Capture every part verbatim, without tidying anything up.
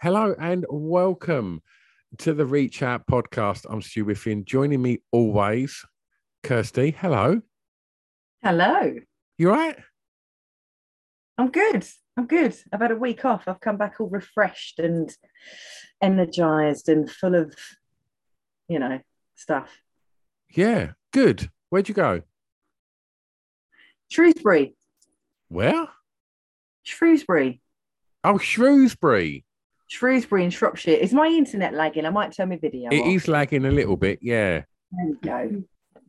Hello and welcome to the Reach Out Podcast. I'm Stu Whiffin. Joining me always, Kirsty. Hello. Hello. You all right? I'm good. I'm good. I've had a week off. I've come back all refreshed and energised and full of, you know, stuff. Yeah, good. Where'd you go? Shrewsbury. Where? Shrewsbury. Oh, Shrewsbury. Shrewsbury in Shropshire. Is my internet lagging? I might turn my video It off. Is lagging a little bit, yeah. There we go.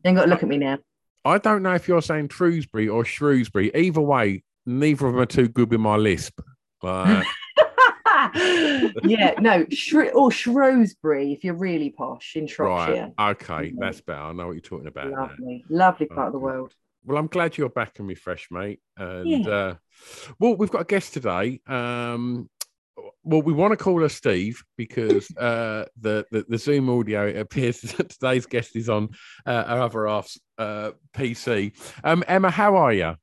Then got to look at me now. I don't know if you're saying Shrewsbury or Shrewsbury. Either way, neither of them are too good with my lisp. But... yeah, no, Shre- or Shrewsbury if you're really posh in Shropshire. Right, okay, that's better. I know what you're talking about. Lovely, now. lovely part okay. of the world. Well, I'm glad you're back and refreshed, mate. And yeah. uh, well, we've got a guest today. Um, well, we want to call her Steve because uh, the, the the Zoom audio, it appears that today's guest is on uh, our other half's uh, P C. Um, Emma, how are you?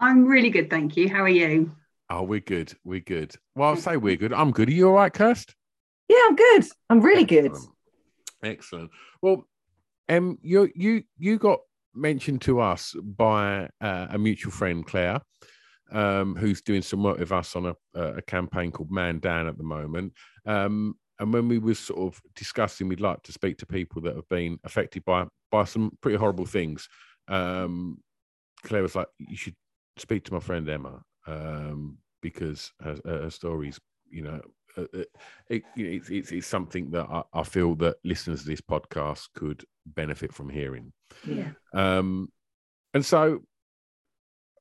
I'm really good, thank you. How are you? Oh, we're good. We're good. Well, I'll say we're good. I'm good. Are you all right, Kirst? Yeah, I'm good. I'm really Excellent. good. Excellent. Well, um, you you you got mentioned to us by uh, a mutual friend, Claire, um, who's doing some work with us on a, a campaign called Man Down at the moment. Um, and when we were sort of discussing, we'd like to speak to people that have been affected by by some pretty horrible things. Um, Claire was like, you should speak to my friend Emma. Um, because her, her stories, you know, it, it, it's, it's, it's something that I, I feel that listeners to this podcast could benefit from hearing. Yeah. Um, and so,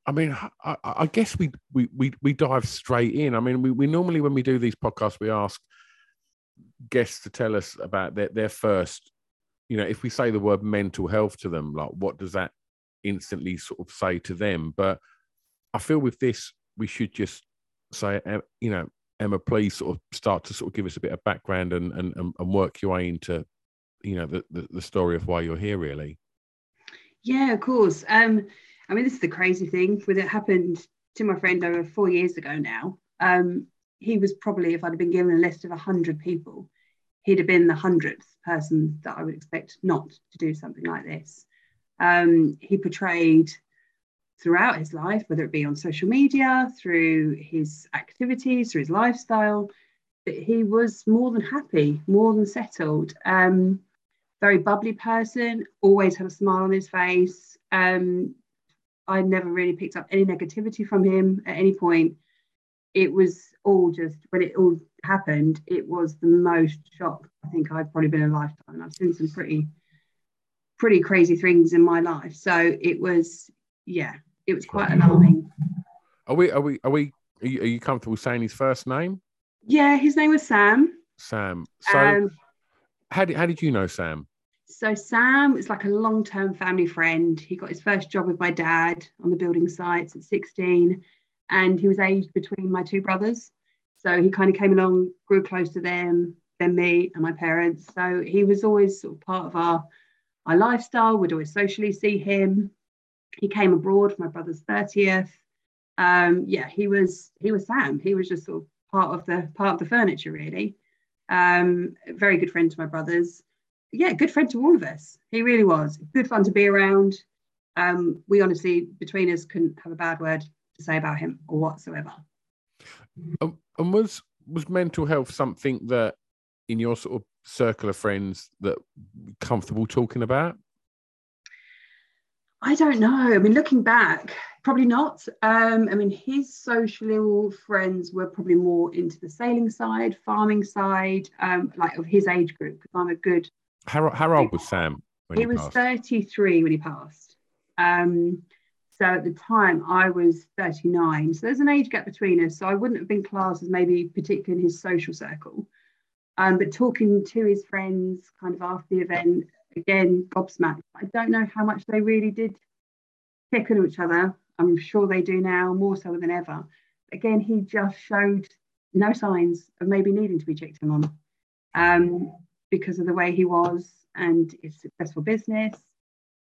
I mean, I, I guess we, we we we dive straight in. I mean, we, we normally, when we do these podcasts, we ask guests to tell us about their, their first, you know, if we say the word mental health to them, like what does that instantly sort of say to them? But I feel with this, we should just say, you know, Emma, please sort of start to sort of give us a bit of background and and, and work your way into, you know, the, the, the story of why you're here, really. Yeah, of course. Um, I mean, this is the crazy thing with it happened to my friend over four years ago now. Um, he was probably, if I'd have been given a list of one hundred people, he'd have been the hundredth person that I would expect not to do something like this. Um, he portrayed... throughout his life, whether it be on social media, through his activities, through his lifestyle, that he was more than happy, more than settled. Um, very bubbly person, always had a smile on his face. Um, I never really picked up any negativity from him at any point. It was all just, when it all happened, it was the most shock I think I've probably been in a lifetime. I've seen some pretty, pretty crazy things in my life. So it was, yeah. It was quite alarming. Are we? Are we? Are we? Are you, are you comfortable saying his first name? Yeah, his name was Sam. Sam. So, um, how did how did you know Sam? So Sam is like a long-term family friend. He got his first job with my dad on the building sites at sixteen, and he was aged between my two brothers. So he kind of came along, grew close to them, then me and my parents. So he was always sort of part of our our lifestyle. We'd always socially see him. He came abroad for my brother's thirtieth. Um, yeah, he was he was Sam. He was just sort of part of the part of the furniture, really. Um, very good friend to my brothers. Yeah, good friend to all of us. He really was. Good fun to be around. Um, we honestly, between us, couldn't have a bad word to say about him or whatsoever. Um, and was was mental health something that, in your sort of circle of friends, that comfortable talking about? I don't know. I mean, looking back, probably not. Um, I mean, his social friends were probably more into the sailing side, farming side, um, like of his age group, because I'm a good... How, how old was Sam when he passed? He was thirty-three when he passed. Um, so at the time, I was thirty-nine. So there's an age gap between us. So I wouldn't have been classed as maybe particularly in his social circle. Um, but talking to his friends kind of after the event... again, gobsmacked. I don't know how much they really did pick on each other. I'm sure they do now, more so than ever. Again, he just showed no signs of maybe needing to be checked in on um, because of the way he was and his successful business.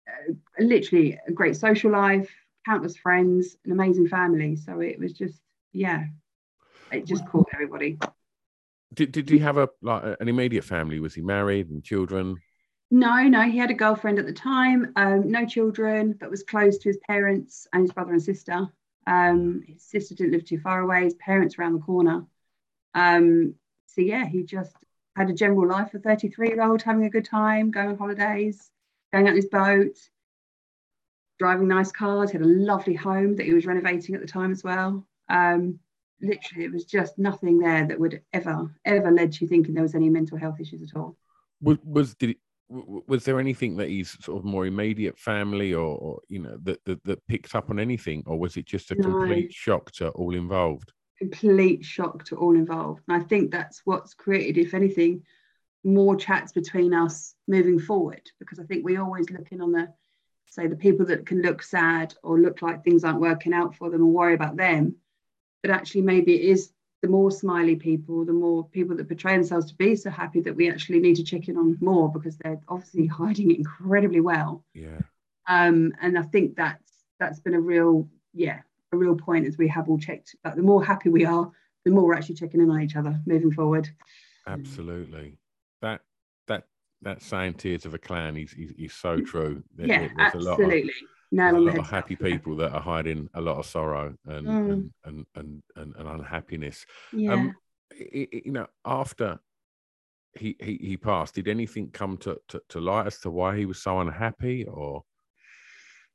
Uh, literally a great social life, countless friends, an amazing family. So it was just, yeah, it just caught everybody. Did did he have a like an immediate family? Was he married and children? No, no, he had a girlfriend at the time, um, no children, but was close to his parents and his brother and sister. Um, his sister didn't live too far away, his parents around the corner. Um, so yeah, he just had a general life for a thirty-three-year-old, having a good time, going on holidays, going out in his boat, driving nice cars. He had a lovely home that he was renovating at the time as well. Um, literally, it was just nothing there that would ever, ever led to thinking there was any mental health issues at all. Was, was did it? Was there anything that he's sort of more immediate family or, or you know, that, that that picked up on anything, or was it just a complete no. shock to all involved? Complete shock to all involved. And I think that's what's created, if anything, more chats between us moving forward, because I think we always look in on the, say, the people that can look sad or look like things aren't working out for them and worry about them. But actually maybe it is the more smiley people, the more people that portray themselves to be so happy, that we actually need to check in on more, because they're obviously hiding it incredibly well. Yeah. Um, and I think that's that's been a real, yeah, a real point, as we have all checked. Like, the more happy we are, the more we're actually checking in on each other moving forward. Absolutely. That that that saying, tears of a clown, is is, is so true. There, yeah, there's absolutely. A lot of, There's a lot of happy people that are hiding a lot of sorrow and mm. and, and, and, and and unhappiness. Yeah. Um, it, it, you know, after he, he he passed, did anything come to, to to light as to why he was so unhappy? Or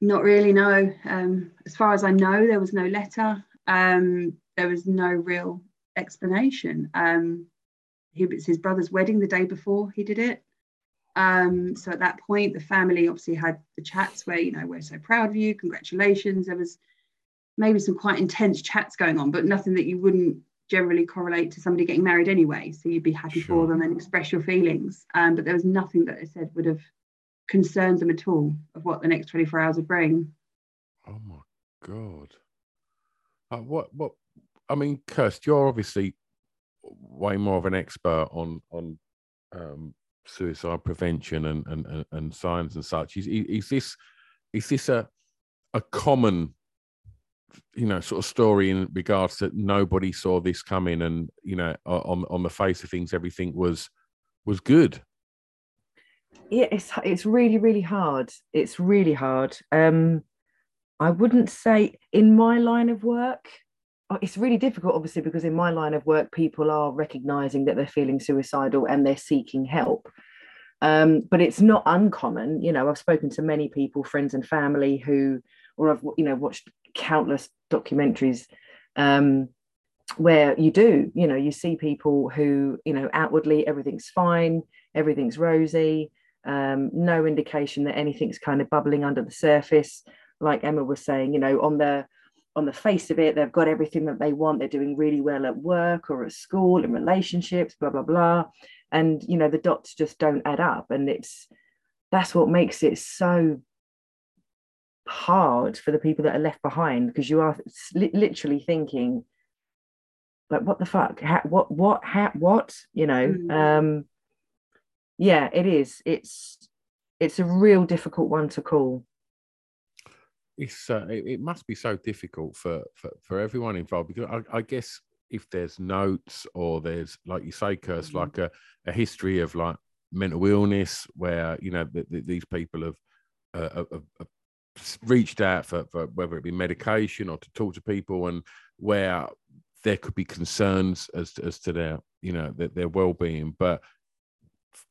not really? No. Um, as far as I know, there was no letter. Um, there was no real explanation. Um, he, it's his brother's wedding the day before he did it. Um, so at that point, the family obviously had the chats where, you know, we're so proud of you, congratulations. There was maybe some quite intense chats going on, but nothing that you wouldn't generally correlate to somebody getting married anyway. So you'd be happy sure. for them and express your feelings. Um, but there was nothing that they said would have concerned them at all of what the next twenty-four hours would bring. Oh my God. Uh, what, what, I mean, Kirsty, you're obviously way more of an expert on, on, um, suicide prevention and, and and signs and such. Is is this is this a a common, you know, sort of story in regards that nobody saw this coming, and you know, on on the face of things, everything was was good? Yeah, it's it's really really hard. It's really hard. Um, I wouldn't say in my line of work. It's really difficult, obviously, because in my line of work, people are recognising that they're feeling suicidal and they're seeking help. Um, but it's not uncommon. You know, I've spoken to many people, friends and family who, or I've, you know, watched countless documentaries um, where you do, you know, you see people who, you know, outwardly everything's fine, everything's rosy, um, no indication that anything's kind of bubbling under the surface. Like Emma was saying, you know, on the on the face of it, they've got everything that they want. They're doing really well at work or at school, in relationships, blah, blah, blah. And, you know, the dots just don't add up. And it's, that's what makes it so hard for the people that are left behind, because you are li- literally thinking, like, what the fuck? How, what, what, how, what, you know? Mm-hmm. Um, yeah, it is. It's, it's a real difficult one to call. It's uh, it, it must be so difficult for, for, for everyone involved, because I, I guess if there's notes or there's, like you say, Kirst, mm-hmm. like a, a history of like mental illness where, you know, th- th- these people have uh, uh, uh, reached out for, for whether it be medication or to talk to people, and where there could be concerns as to, as to their, you know, their, their well-being, but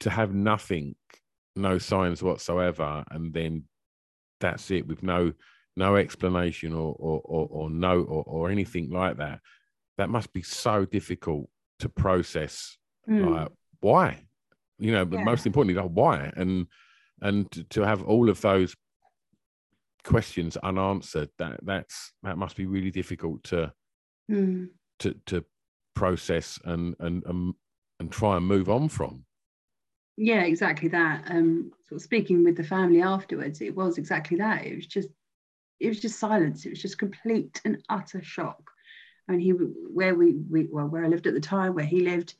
to have nothing, no signs whatsoever, and then that's it, with no no explanation or or or, or no or, or anything like that. That must be so difficult to process. Mm. Like, why? You know, but yeah. most importantly, like, why? And and to, to have all of those questions unanswered, that that's that must be really difficult to mm. to to process and and and and try and move on from. Yeah, exactly that. Um, sort of speaking with the family afterwards, it was exactly that. It was just, it was just silence. It was just complete and utter shock. I mean, he, where we, we, well, where I lived at the time, where he lived,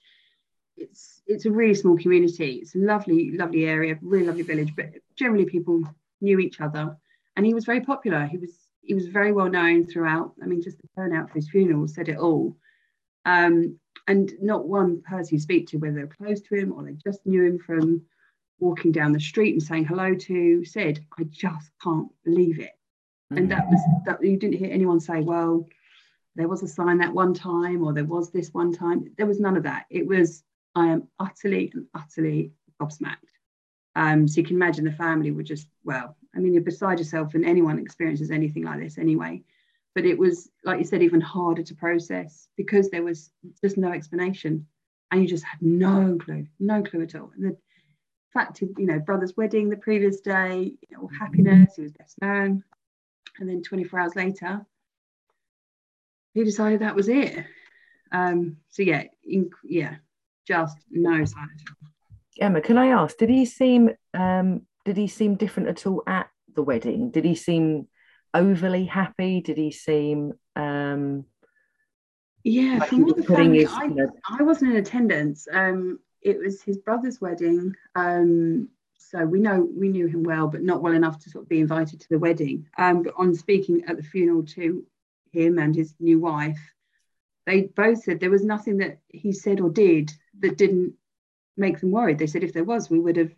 it's, it's a really small community. It's a lovely, lovely area, really lovely village. But generally, people knew each other, and he was very popular. He was, he was very well known throughout. I mean, just the turnout for his funeral said it all. Um, And not one person you speak to, whether they're close to him or they just knew him from walking down the street and saying hello to, said, I just can't believe it. Mm-hmm. And that was that you didn't hear anyone say, well, there was a sign that one time, or there was this one time. There was none of that. It was, I am utterly and utterly gobsmacked. Um, so you can imagine the family were just, well, I mean, you're beside yourself, and anyone experiences anything like this anyway. But it was, like you said, even harder to process because there was just no explanation, and you just had no clue, no clue at all. And the fact of, you know, brother's wedding the previous day, you know, happiness, he was best man. And then twenty-four hours later, he decided that was it. Um, so, yeah, in, yeah, just no sign at all. Emma, can I ask, did he seem um, did he seem different at all at the wedding? Did he seem overly happy? Did he seem um, yeah, like from all the family, I, you know... I wasn't in attendance. Um, it was his brother's wedding, um, so we know we knew him well, but not well enough to sort of be invited to the wedding. Um, but on speaking at the funeral to him and his new wife, they both said there was nothing that he said or did that didn't make them worried. They said if there was, we would have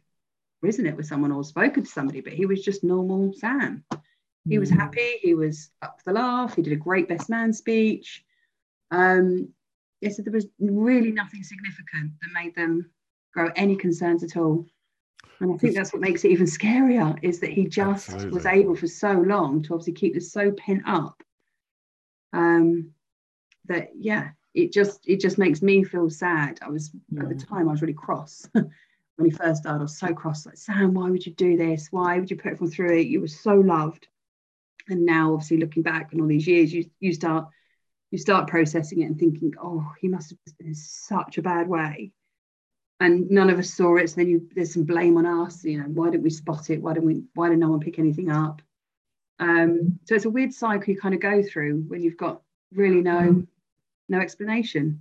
risen it with someone or spoken to somebody, but he was just normal Sam. He mm. was happy, he was up for the laugh, he did a great best man speech. Um yeah, so there was really nothing significant that made them grow any concerns at all. And I think that's what makes it even scarier, is that he just Absolutely. was able for so long to obviously keep this so pent up, um that yeah It just it just makes me feel sad. I was yeah. at the time I was really cross when he first died. I was so cross, like, Sam, why would you do this? Why would you put everyone through it? You were so loved. And now, obviously, looking back on all these years, you you start you start processing it and thinking, oh, he must have been in such a bad way, and none of us saw it. So then you, there's some blame on us. You know, why didn't we spot it? Why didn't we? Why did no one pick anything up? Um, so it's a weird cycle you kind of go through when you've got really no. Mm-hmm. No explanation.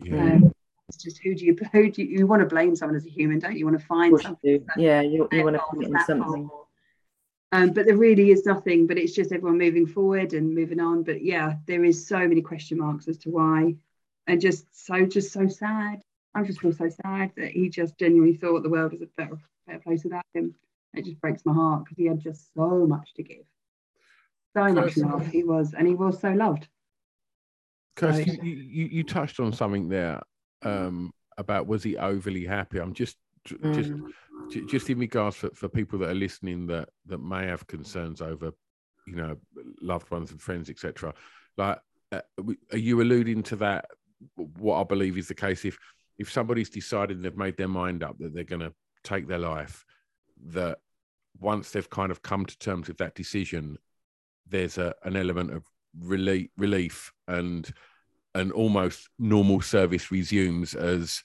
Yeah. Um, it's just who do you who do you, you want to blame someone as a human, don't you? You want to find something. Yeah, you, you want to find something. Um, but there really is nothing. But it's just everyone moving forward and moving on. But yeah, there is so many question marks as to why, and just so just so sad. I just feel so sad that he just genuinely thought the world was a better better place without him. It just breaks my heart because he had just so much to give, so much love. He was, and he was so loved. Kirsty, you, you, you touched on something there um, about was he overly happy? I'm just just mm. just in regards for, for people that are listening that that may have concerns over, you know, loved ones and friends, et cetera. Like, uh, are you alluding to that? What I believe is the case if if somebody's decided and they've made their mind up that they're going to take their life, that once they've kind of come to terms with that decision, there's a an element of relief relief and an almost normal service resumes as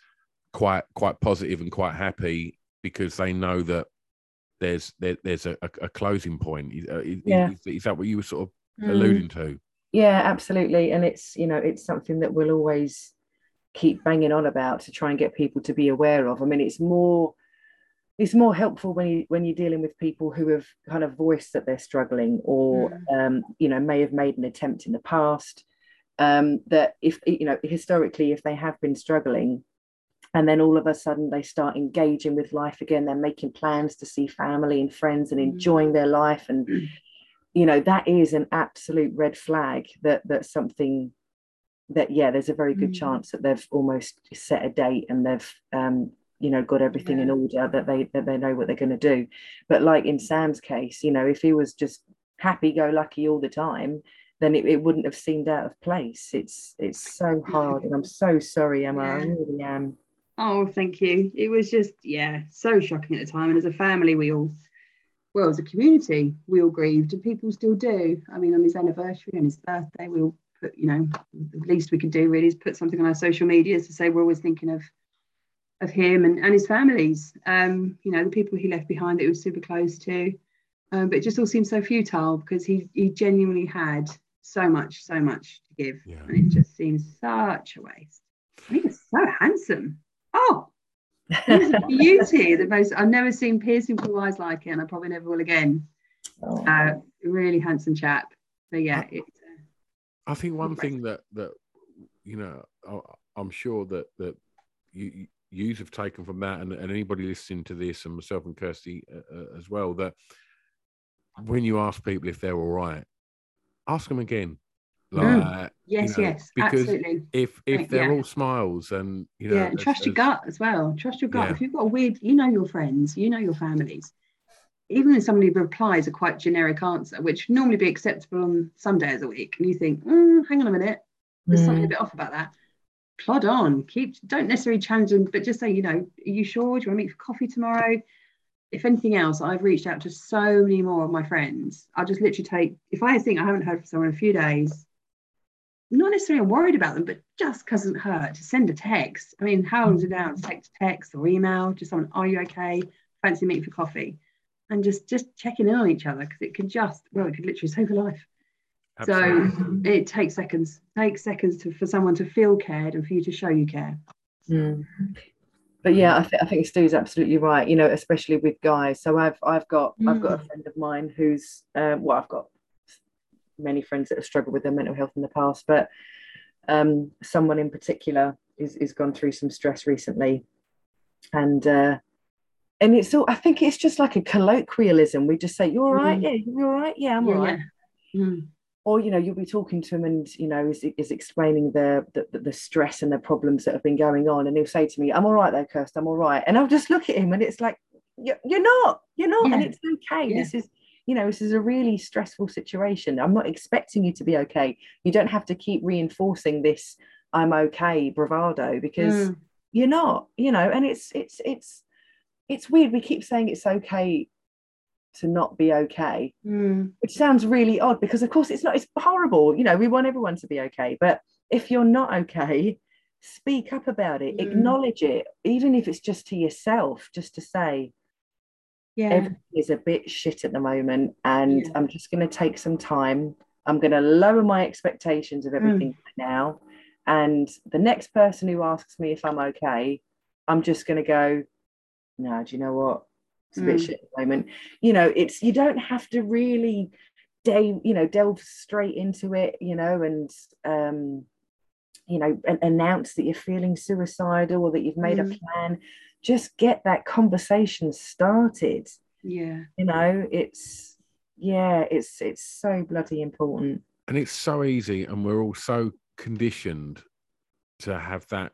quite quite positive and quite happy because they know that there's there, there's a, a closing point. Is, yeah. is, is that what you were sort of mm. alluding to? Yeah, absolutely. And it's, you know, it's something that we'll always keep banging on about to try and get people to be aware of. I mean, it's more it's more helpful when you when you're dealing with people who have kind of voiced that they're struggling, or mm. um, you know, may have made an attempt in the past. Um, that if you know historically, if they have been struggling, and then all of a sudden they start engaging with life again, they're making plans to see family and friends and enjoying mm. their life, and mm. you know, that is an absolute red flag. That that's something that yeah, there's a very good mm. chance that they've almost set a date and they've um, you know, got everything yeah. in order, that they that they know what they're going to do. But like in Sam's case, you know, if he was just happy-go-lucky all the time, then it, it wouldn't have seemed out of place. It's it's so hard, and I'm so sorry, Emma. Yeah. I really am. Oh, thank you. It was just, yeah, so shocking at the time. And as a family, we all, well, as a community, we all grieved, and people still do. I mean, on his anniversary and his birthday, we all put, you know, the least we can do really is put something on our social media to say we're always thinking of of him and, and his families, um, you know, the people he left behind that he was super close to. Um, but it just all seemed so futile because he he genuinely had so much, so much to give. Yeah. And it just seems such a waste. I mean, he's so handsome. Oh, he's a beauty. The most, I've never seen piercing blue eyes like it, and I probably never will again. Oh. Uh, really handsome chap. So, yeah. I, it, uh, I think one thing that, that, you know, I, I'm sure that that you you have taken from that, and, and anybody listening to this, and myself and Kirsty uh, as well, that when you ask people if they're all right, ask them again. Like, mm. Yes, you know, yes, because absolutely. If if they're yeah. all smiles, and you know, yeah, and trust as, your gut as well. Trust your gut. Yeah. If you've got a weird, you know, your friends, you know, your families. Even if somebody replies a quite generic answer, which normally be acceptable on some days a week, and you think, mm, hang on a minute, there's mm. something a bit off about that. Plod on, keep. Don't necessarily challenge them, but just say, you know, are you sure? Do you want to meet for coffee tomorrow? If anything else, I've reached out to so many more of my friends. I'll just literally take, if I think I haven't heard from someone in a few days, not necessarily I'm worried about them, but just doesn't hurt to send a text. I mean, how long is it now? Text, text, or email to someone. Are you okay? Fancy meeting for coffee? And just just checking in on each other, because it can just, well, it could literally save a life. Absolutely. So it takes seconds, takes seconds to, for someone to feel cared and for you to show you care. Mm. But yeah, I, th- I think Stu's absolutely right. You know, especially with guys. So I've I've got mm. I've got a friend of mine who's um, well, I've got many friends that have struggled with their mental health in the past, but um, someone in particular is is gone through some stress recently, and. Uh, And it's all, I think it's just like a colloquialism. We just say, you're all right? Mm. Yeah, you're all right? Yeah, I'm yeah, all right. Yeah. Mm. Or, you know, you'll be talking to him and, you know, is is explaining the, the the stress and the problems that have been going on. And he'll say to me, I'm all right though, Kirsty, I'm all right. And I'll just look at him and it's like, you're, you're not, you're not. Yeah. And it's okay. Yeah. This is, you know, this is a really stressful situation. I'm not expecting you to be okay. You don't have to keep reinforcing this, I'm okay, bravado, because mm. you're not, you know, and it's, it's, it's, it's weird. We keep saying it's okay to not be okay, mm. which sounds really odd because, of course, it's not. It's horrible. You know, we want everyone to be okay. But if you're not okay, speak up about it. Mm. Acknowledge it, even if it's just to yourself, just to say, yeah, everything is a bit shit at the moment and yeah. I'm just going to take some time. I'm going to lower my expectations of everything mm. right now. And the next person who asks me if I'm okay, I'm just going to go, no, do you know what? It's a bit mm. shit at the moment. You know, it's, you don't have to really delve, you know, delve straight into it, you know, and, um, you know, and announce that you're feeling suicidal or that you've made mm. a plan. Just get that conversation started. Yeah. You know, it's, yeah, it's, it's so bloody important. And it's so easy. And we're all so conditioned to have that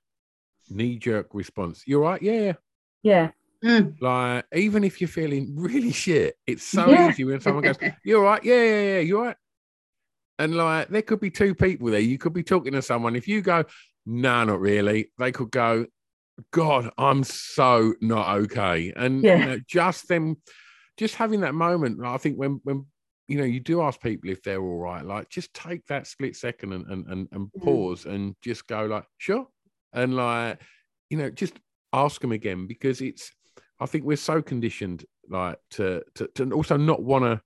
knee-jerk response. You're right. Yeah. Yeah. Mm. Like, even if you're feeling really shit, it's so yeah. easy when someone goes, you're all right, yeah, yeah, yeah, you're right. And like, there could be two people there. You could be talking to someone. If you go, no, not really, they could go, God, I'm so not okay. And yeah. you know, just them, just having that moment. I think when when you know you do ask people if they're all right, like just take that split second and and and, and mm. pause and just go like, sure, and like, you know, just ask them again, because it's, I think we're so conditioned, like, to to, to also not want to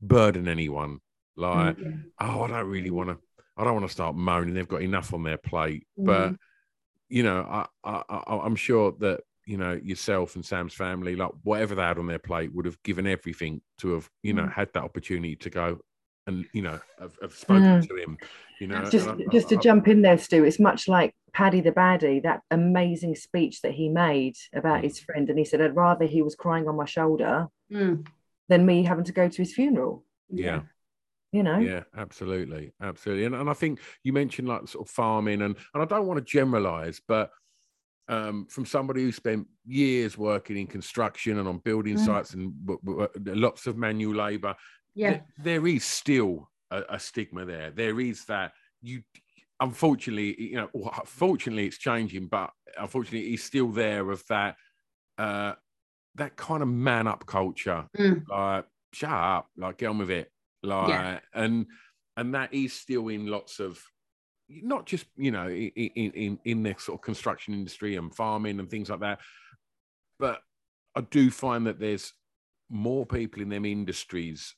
burden anyone. Like, mm-hmm. oh, I don't really want to, I don't want to start moaning. They've got enough on their plate. Mm-hmm. But, you know, I, I, I, I'm sure that, you know, yourself and Sam's family, like, whatever they had on their plate would have given everything to have, you know, mm-hmm. had that opportunity to go and, you know, have, have spoken mm. to him, you know. Just, I, just to I, I, jump in there, Stu, it's much like Paddy the Baddy, that amazing speech that he made about his friend, and he said, I'd rather he was crying on my shoulder mm. than me having to go to his funeral. Yeah. You know? Yeah, absolutely, absolutely. And and I think you mentioned, like, sort of farming, and, and I don't want to generalise, but um, from somebody who spent years working in construction and on building mm. sites and w- w- lots of manual labour, yeah, th- there is still a, a stigma there. There is that you... Unfortunately, you know, fortunately it's changing, but unfortunately he's still there of that uh, that kind of man up culture, mm. like shut up, like get on with it, like yeah. and and that is still in lots of, not just, you know, in in in the sort of construction industry and farming and things like that, but I do find that there's more people in them industries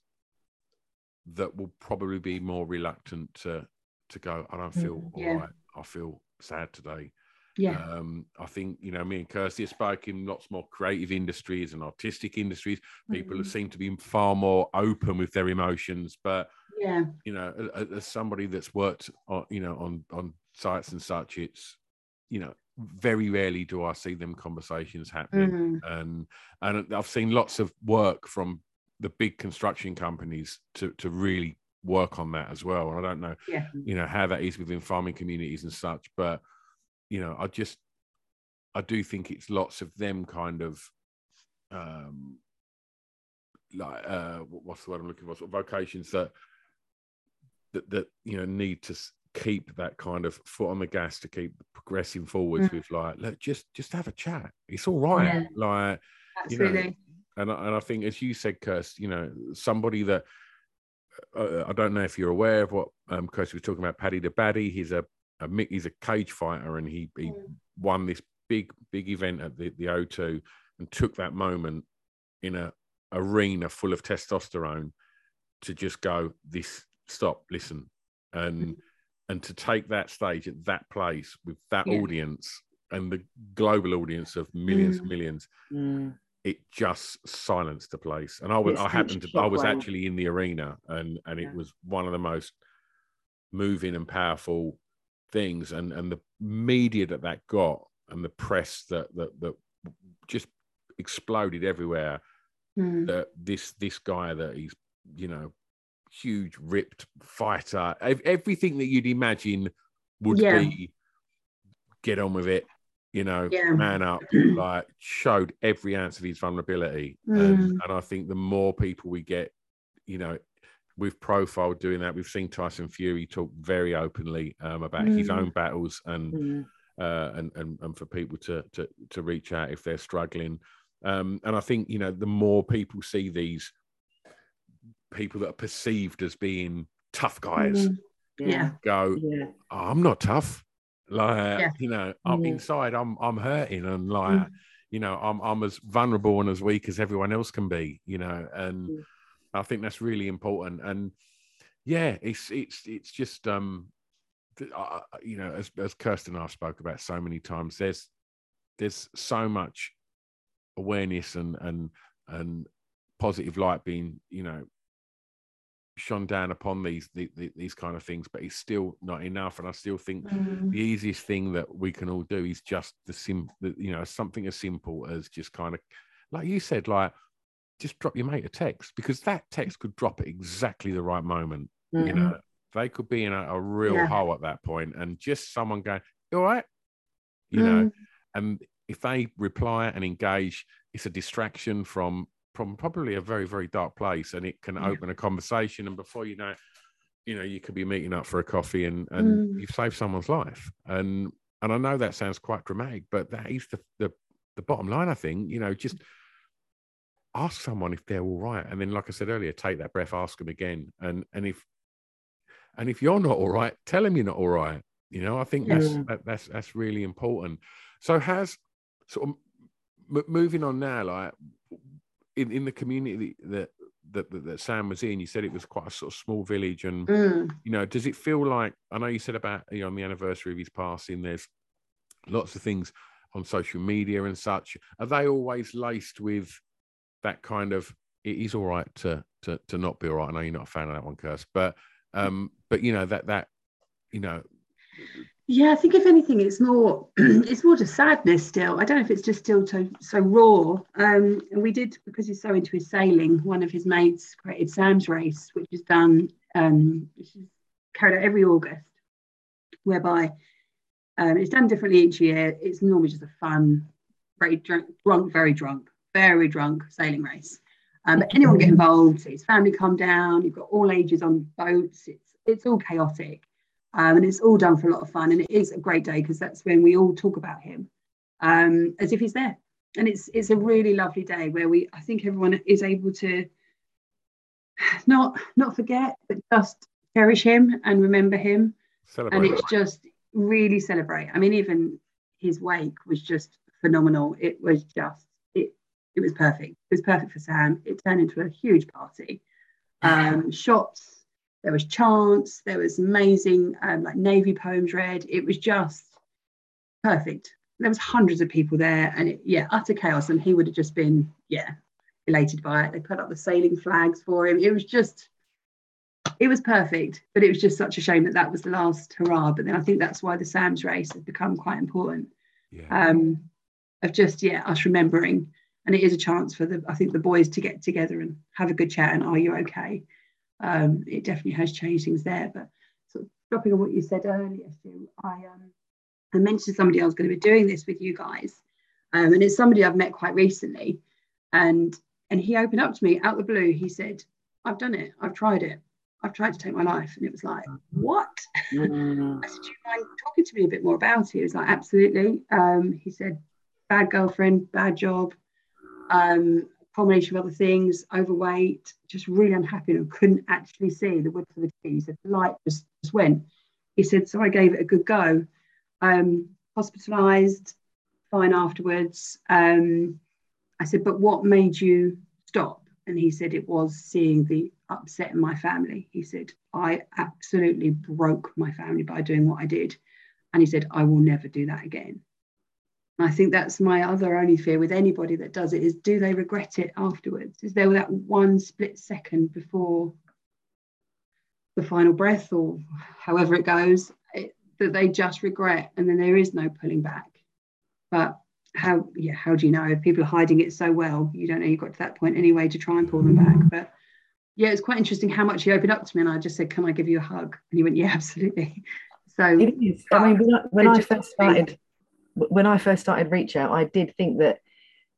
that will probably be more reluctant to. to go, I don't feel yeah. all right, I feel sad today. Yeah. Um, I think, you know, me and Kirsty have spoken in lots more creative industries and artistic industries. People mm. seem to be far more open with their emotions. But, yeah, you know, as somebody that's worked, on, you know, on, on sites and such, it's, you know, very rarely do I see them conversations happening. Mm. And and I've seen lots of work from the big construction companies to to really work on that as well. And I don't know, yeah. you know, how that is within farming communities and such, but, you know, I just, I do think it's lots of them kind of, um, like, uh, what's the word I'm looking for? Sort of vocations that, that, that, you know, need to keep that kind of foot on the gas, to keep progressing forwards mm-hmm. with like, look, just, just have a chat. It's all right. Yeah. Like, absolutely. You know, and I, and I think, as you said, Kirsty, you know, somebody that, Uh, I don't know if you're aware of what um, Kirsty was talking about, Paddy the Baddy. He's a, a he's a cage fighter, and he, he won this big big event at the, the O two, and took that moment in a arena full of testosterone to just go, this stop, listen, and and to take that stage at that place with that yeah. audience and the global audience of millions mm. and millions. Mm. It just silenced the place. And I was, it's I happened to, I was well. actually in the arena, and, and yeah. it was one of the most moving and powerful things. And, and the media that that got, and the press that, that, that just exploded everywhere, mm. that this, this guy that he's, you know, huge ripped fighter, everything that you'd imagine would yeah. be, get on with it, you know, yeah. man up, like, showed every ounce of his vulnerability. Mm. And, and I think the more people we get, you know, we've profiled doing that. We've seen Tyson Fury talk very openly um, about mm. his own battles, and, mm. uh, and, and, and for people to, to, to reach out if they're struggling. Um, and I think, you know, the more people see these people that are perceived as being tough guys, mm-hmm. yeah. go, yeah. Oh, I'm not tough. Like yeah. you know, I'm yeah. inside. I'm I'm hurting, and like mm. you know, I'm I'm as vulnerable and as weak as everyone else can be. You know, and mm. I think that's really important. And yeah, it's it's it's just um, uh, you know, as as Kirsty and I spoke about so many times, there's there's so much awareness and and and positive light being, you know, shone down upon these, these these kind of things, but it's still not enough. And I still think mm. the easiest thing that we can all do is just the sim the, you know, something as simple as just kind of, like you said, like, just drop your mate a text, because that text could drop at exactly the right moment. Mm. You know, they could be in a, a real yeah. hole at that point, and just someone going, you all right, you mm. know, and if they reply and engage, it's a distraction from from probably a very, very dark place, and it can yeah. open a conversation, and before you know it, you know, you could be meeting up for a coffee, and and mm. you've saved someone's life. And and I know that sounds quite dramatic, but that is the, the the bottom line, I think. You know, just ask someone if they're all right, and then, like I said earlier, take that breath, ask them again, and and if and if you're not all right, tell them you're not all right. You know, I think that's yeah. that, that's that's really important. So has sort of m- moving on now, like, In, in the community that, that that Sam was in, you said it was quite a sort of small village, and mm. you know, does it feel like, I know you said about, you know, on the anniversary of his passing, there's lots of things on social media and such. Are they always laced with that kind of, it is all right to to to not be all right? I know you're not a fan of that one, Kirst, but um, but you know that that you know. Yeah, I think if anything, it's more it's more just sadness still. I don't know if it's just still so, so raw. Um, and we did, because he's so into his sailing, one of his mates created Sam's Race, which is done, um, which is carried out every August, whereby um, it's done differently each year. It's normally just a fun, very drunk, drunk very drunk, very drunk sailing race. Um, but anyone get involved, so his family come down, you've got all ages on boats, it's it's all chaotic. Um, and it's all done for a lot of fun, and it is a great day, because that's when we all talk about him um, as if he's there. And it's it's a really lovely day where we, I think, everyone is able to not not forget, but just cherish him and remember him. Celebrate. And it's just really celebrate. I mean, even his wake was just phenomenal. It was just it it was perfect. It was perfect for Sam. It turned into a huge party. Um, shots. There was chants, there was amazing um, like Navy poems read. It was just perfect. There was hundreds of people there, and it, yeah, utter chaos. And he would have just been, yeah, elated by it. They put up the sailing flags for him. It was just, it was perfect, but it was just such a shame that that was the last hurrah. But then I think that's why the Sam's Race has become quite important. Yeah. Um, of just, yeah, us remembering. And it is a chance for, the I think, the boys to get together and have a good chat and are you okay? Um, it definitely has changed things there. But sort of dropping on what you said earlier, Stu, I, um, I mentioned to somebody I was going to be doing this with you guys. Um, and it's somebody I've met quite recently. And and he opened up to me out the blue. He said, I've done it. I've tried it. I've tried to take my life. And it was like, what? Mm. I said, do you mind talking to me a bit more about it? He was like, absolutely. Um, he said, bad girlfriend, bad job, um, combination of other things, overweight, just really unhappy and couldn't actually see the wood for the trees. He said, the light just, just went. He said, so I gave it a good go. Um, hospitalised, fine afterwards. Um, I said, but what made you stop? And he said, it was seeing the upset in my family. He said, I absolutely broke my family by doing what I did. And he said, I will never do that again. And I think that's my other only fear with anybody that does it is, do they regret it afterwards? Is there that one split second before the final breath or however it goes it, that they just regret, and then there is no pulling back? But how, yeah, how do you know? If people are hiding it so well, you don't know you got to that point anyway to try and pull them back. But yeah, it's quite interesting how much he opened up to me, and I just said, can I give you a hug? And he went, yeah, absolutely. So it is. I mean, when I, when I first started, when I first started Reach Out, I did think that,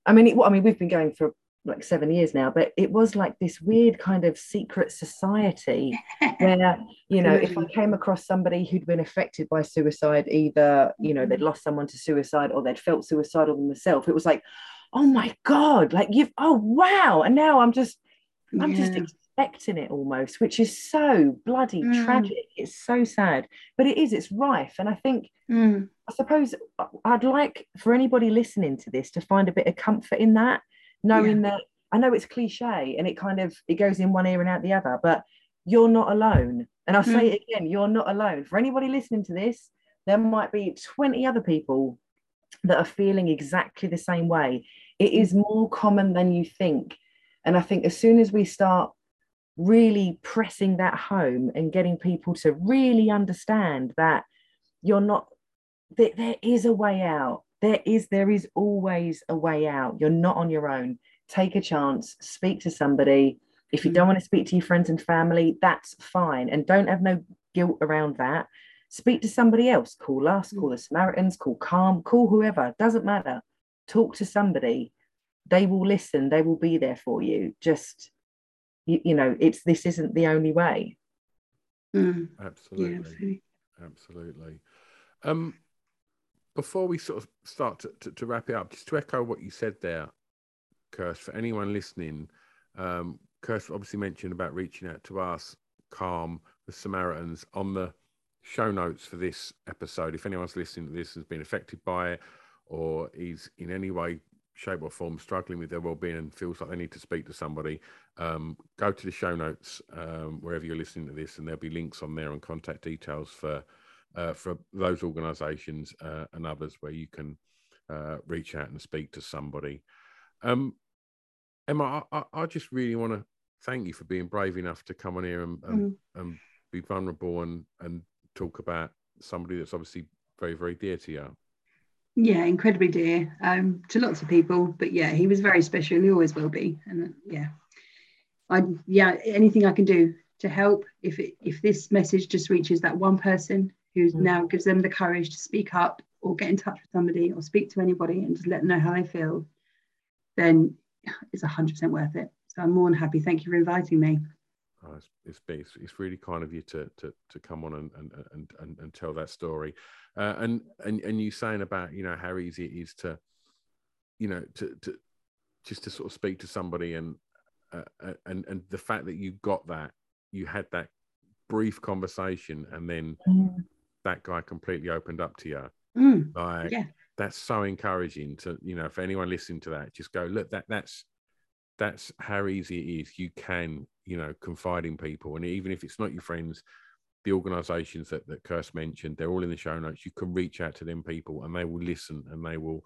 I mean, it, I mean, we've been going for like seven years now, but it was like this weird kind of secret society where, you know, if I came across somebody who'd been affected by suicide, either, you know, they'd lost someone to suicide or they'd felt suicidal themselves, it was like, oh my God, like you've, oh wow. And now I'm just, I'm yeah. just expecting it almost, which is so bloody mm. tragic. It's so sad, but it is, it's rife. And I think, mm. I suppose I'd like for anybody listening to this to find a bit of comfort in that, knowing yeah. that I know it's cliche and it kind of it goes in one ear and out the other, but you're not alone. And I'll mm. say it again, you're not alone. For anybody listening to this, there might be twenty other people that are feeling exactly the same way. It is more common than you think. And I think as soon as we start really pressing that home and getting people to really understand that you're not, that there is a way out. There is, there is always a way out. You're not on your own. Take a chance, speak to somebody. If you don't want to speak to your friends and family, that's fine. And don't have no guilt around that. Speak to somebody else. Call us, call the Samaritans, call Calm, call whoever. Doesn't matter. Talk to somebody. They will listen. They will be there for you. Just, you, you know, it's, this isn't the only way. Mm. Absolutely. Yeah, absolutely. Absolutely. Um, Before we sort of start to, to, to wrap it up, just to echo what you said there, Kirsty, for anyone listening, um, Kirsty obviously mentioned about reaching out to us, Calm, the Samaritans, on the show notes for this episode. If anyone's listening to this and has been affected by it or is in any way, shape or form struggling with their well-being and feels like they need to speak to somebody, um, go to the show notes um, wherever you're listening to this, and there'll be links on there and contact details for Uh, for those organisations uh, and others where you can uh, reach out and speak to somebody. Um, Emma, I, I just really want to thank you for being brave enough to come on here and, and, mm. and be vulnerable and, and talk about somebody that's obviously very, very dear to you. Yeah, incredibly dear um, to lots of people. But yeah, he was very special. He always will be. And yeah, I yeah, anything I can do to help, if it, if this message just reaches that one person who now gives them the courage to speak up or get in touch with somebody or speak to anybody and just let them know how they feel, then it's one hundred percent worth it. So I'm more than happy. Thank you for inviting me. Oh, it's, it's, it's really kind of you to to, to come on and, and, and, and, and tell that story. Uh, and, and and you saying about, you know, how easy it is to, you know, to, to just to sort of speak to somebody, and uh, and and the fact that you got that, you had that brief conversation, and then mm. that guy completely opened up to you. Mm. Like yeah. That's so encouraging to, you know, for anyone listening to that, just go, look, that that's that's how easy it is. You can, you know, confide in people. And even if it's not your friends, the organizations that, that Kirsty mentioned, they're all in the show notes. You can reach out to them people and they will listen and they will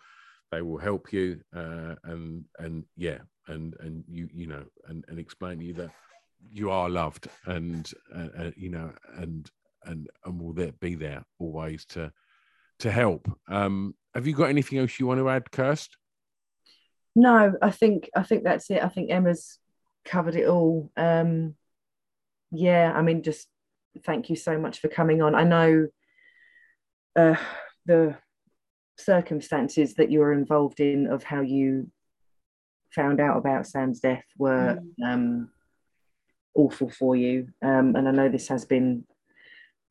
they will help you. Uh, and and yeah, and and you, you know, and, and explain to you that you are loved, and uh, uh, you know, and and and will there be there always to to help. Um, have you got anything else you want to add, Kirst? No, I think I think that's it. I think Emma's covered it all. Um, yeah, I mean, just thank you so much for coming on. I know uh, the circumstances that you were involved in of how you found out about Sam's death were mm. um, awful for you. Um, and I know this has been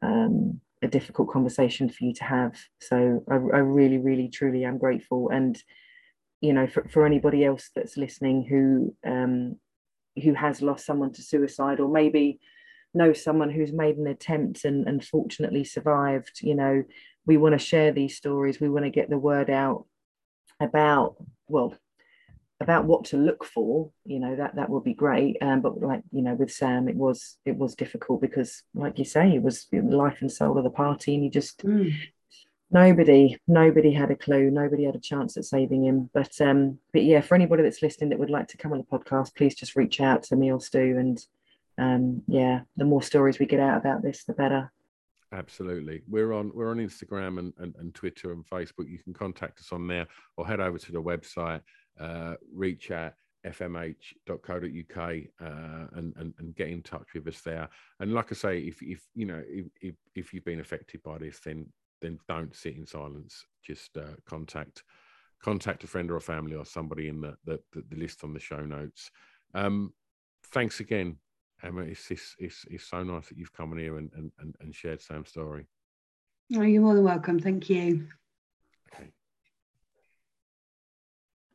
um, a difficult conversation for you to have. So I, I really, really, truly am grateful. And, you know, for, for anybody else that's listening who um, who has lost someone to suicide, or maybe know someone who's made an attempt and, and fortunately survived, you know, we want to share these stories. We want to get the word out about, well, about what to look for, you know, that that would be great. Um, but like, you know, with Sam, it was it was difficult because, like you say, it was life and soul of the party, and you just mm. nobody nobody had a clue, nobody had a chance at saving him. But um, but yeah, for anybody that's listening that would like to come on the podcast, please just reach out to me or Stu, and um, yeah, the more stories we get out about this, the better. Absolutely. We're on we're on Instagram and, and, and Twitter and Facebook. You can contact us on there, or head over to the website. Uh, reach out f m h dot co dot u k uh, and, and and get in touch with us there. And like I say, if if you know if if, if you've been affected by this, then then don't sit in silence. Just uh, contact contact a friend or a family or somebody in the the, the, the list on the show notes. Um, thanks again, Emma. It's, it's it's it's so nice that you've come in here and and and shared Sam's story. Oh, you're more than welcome. Thank you.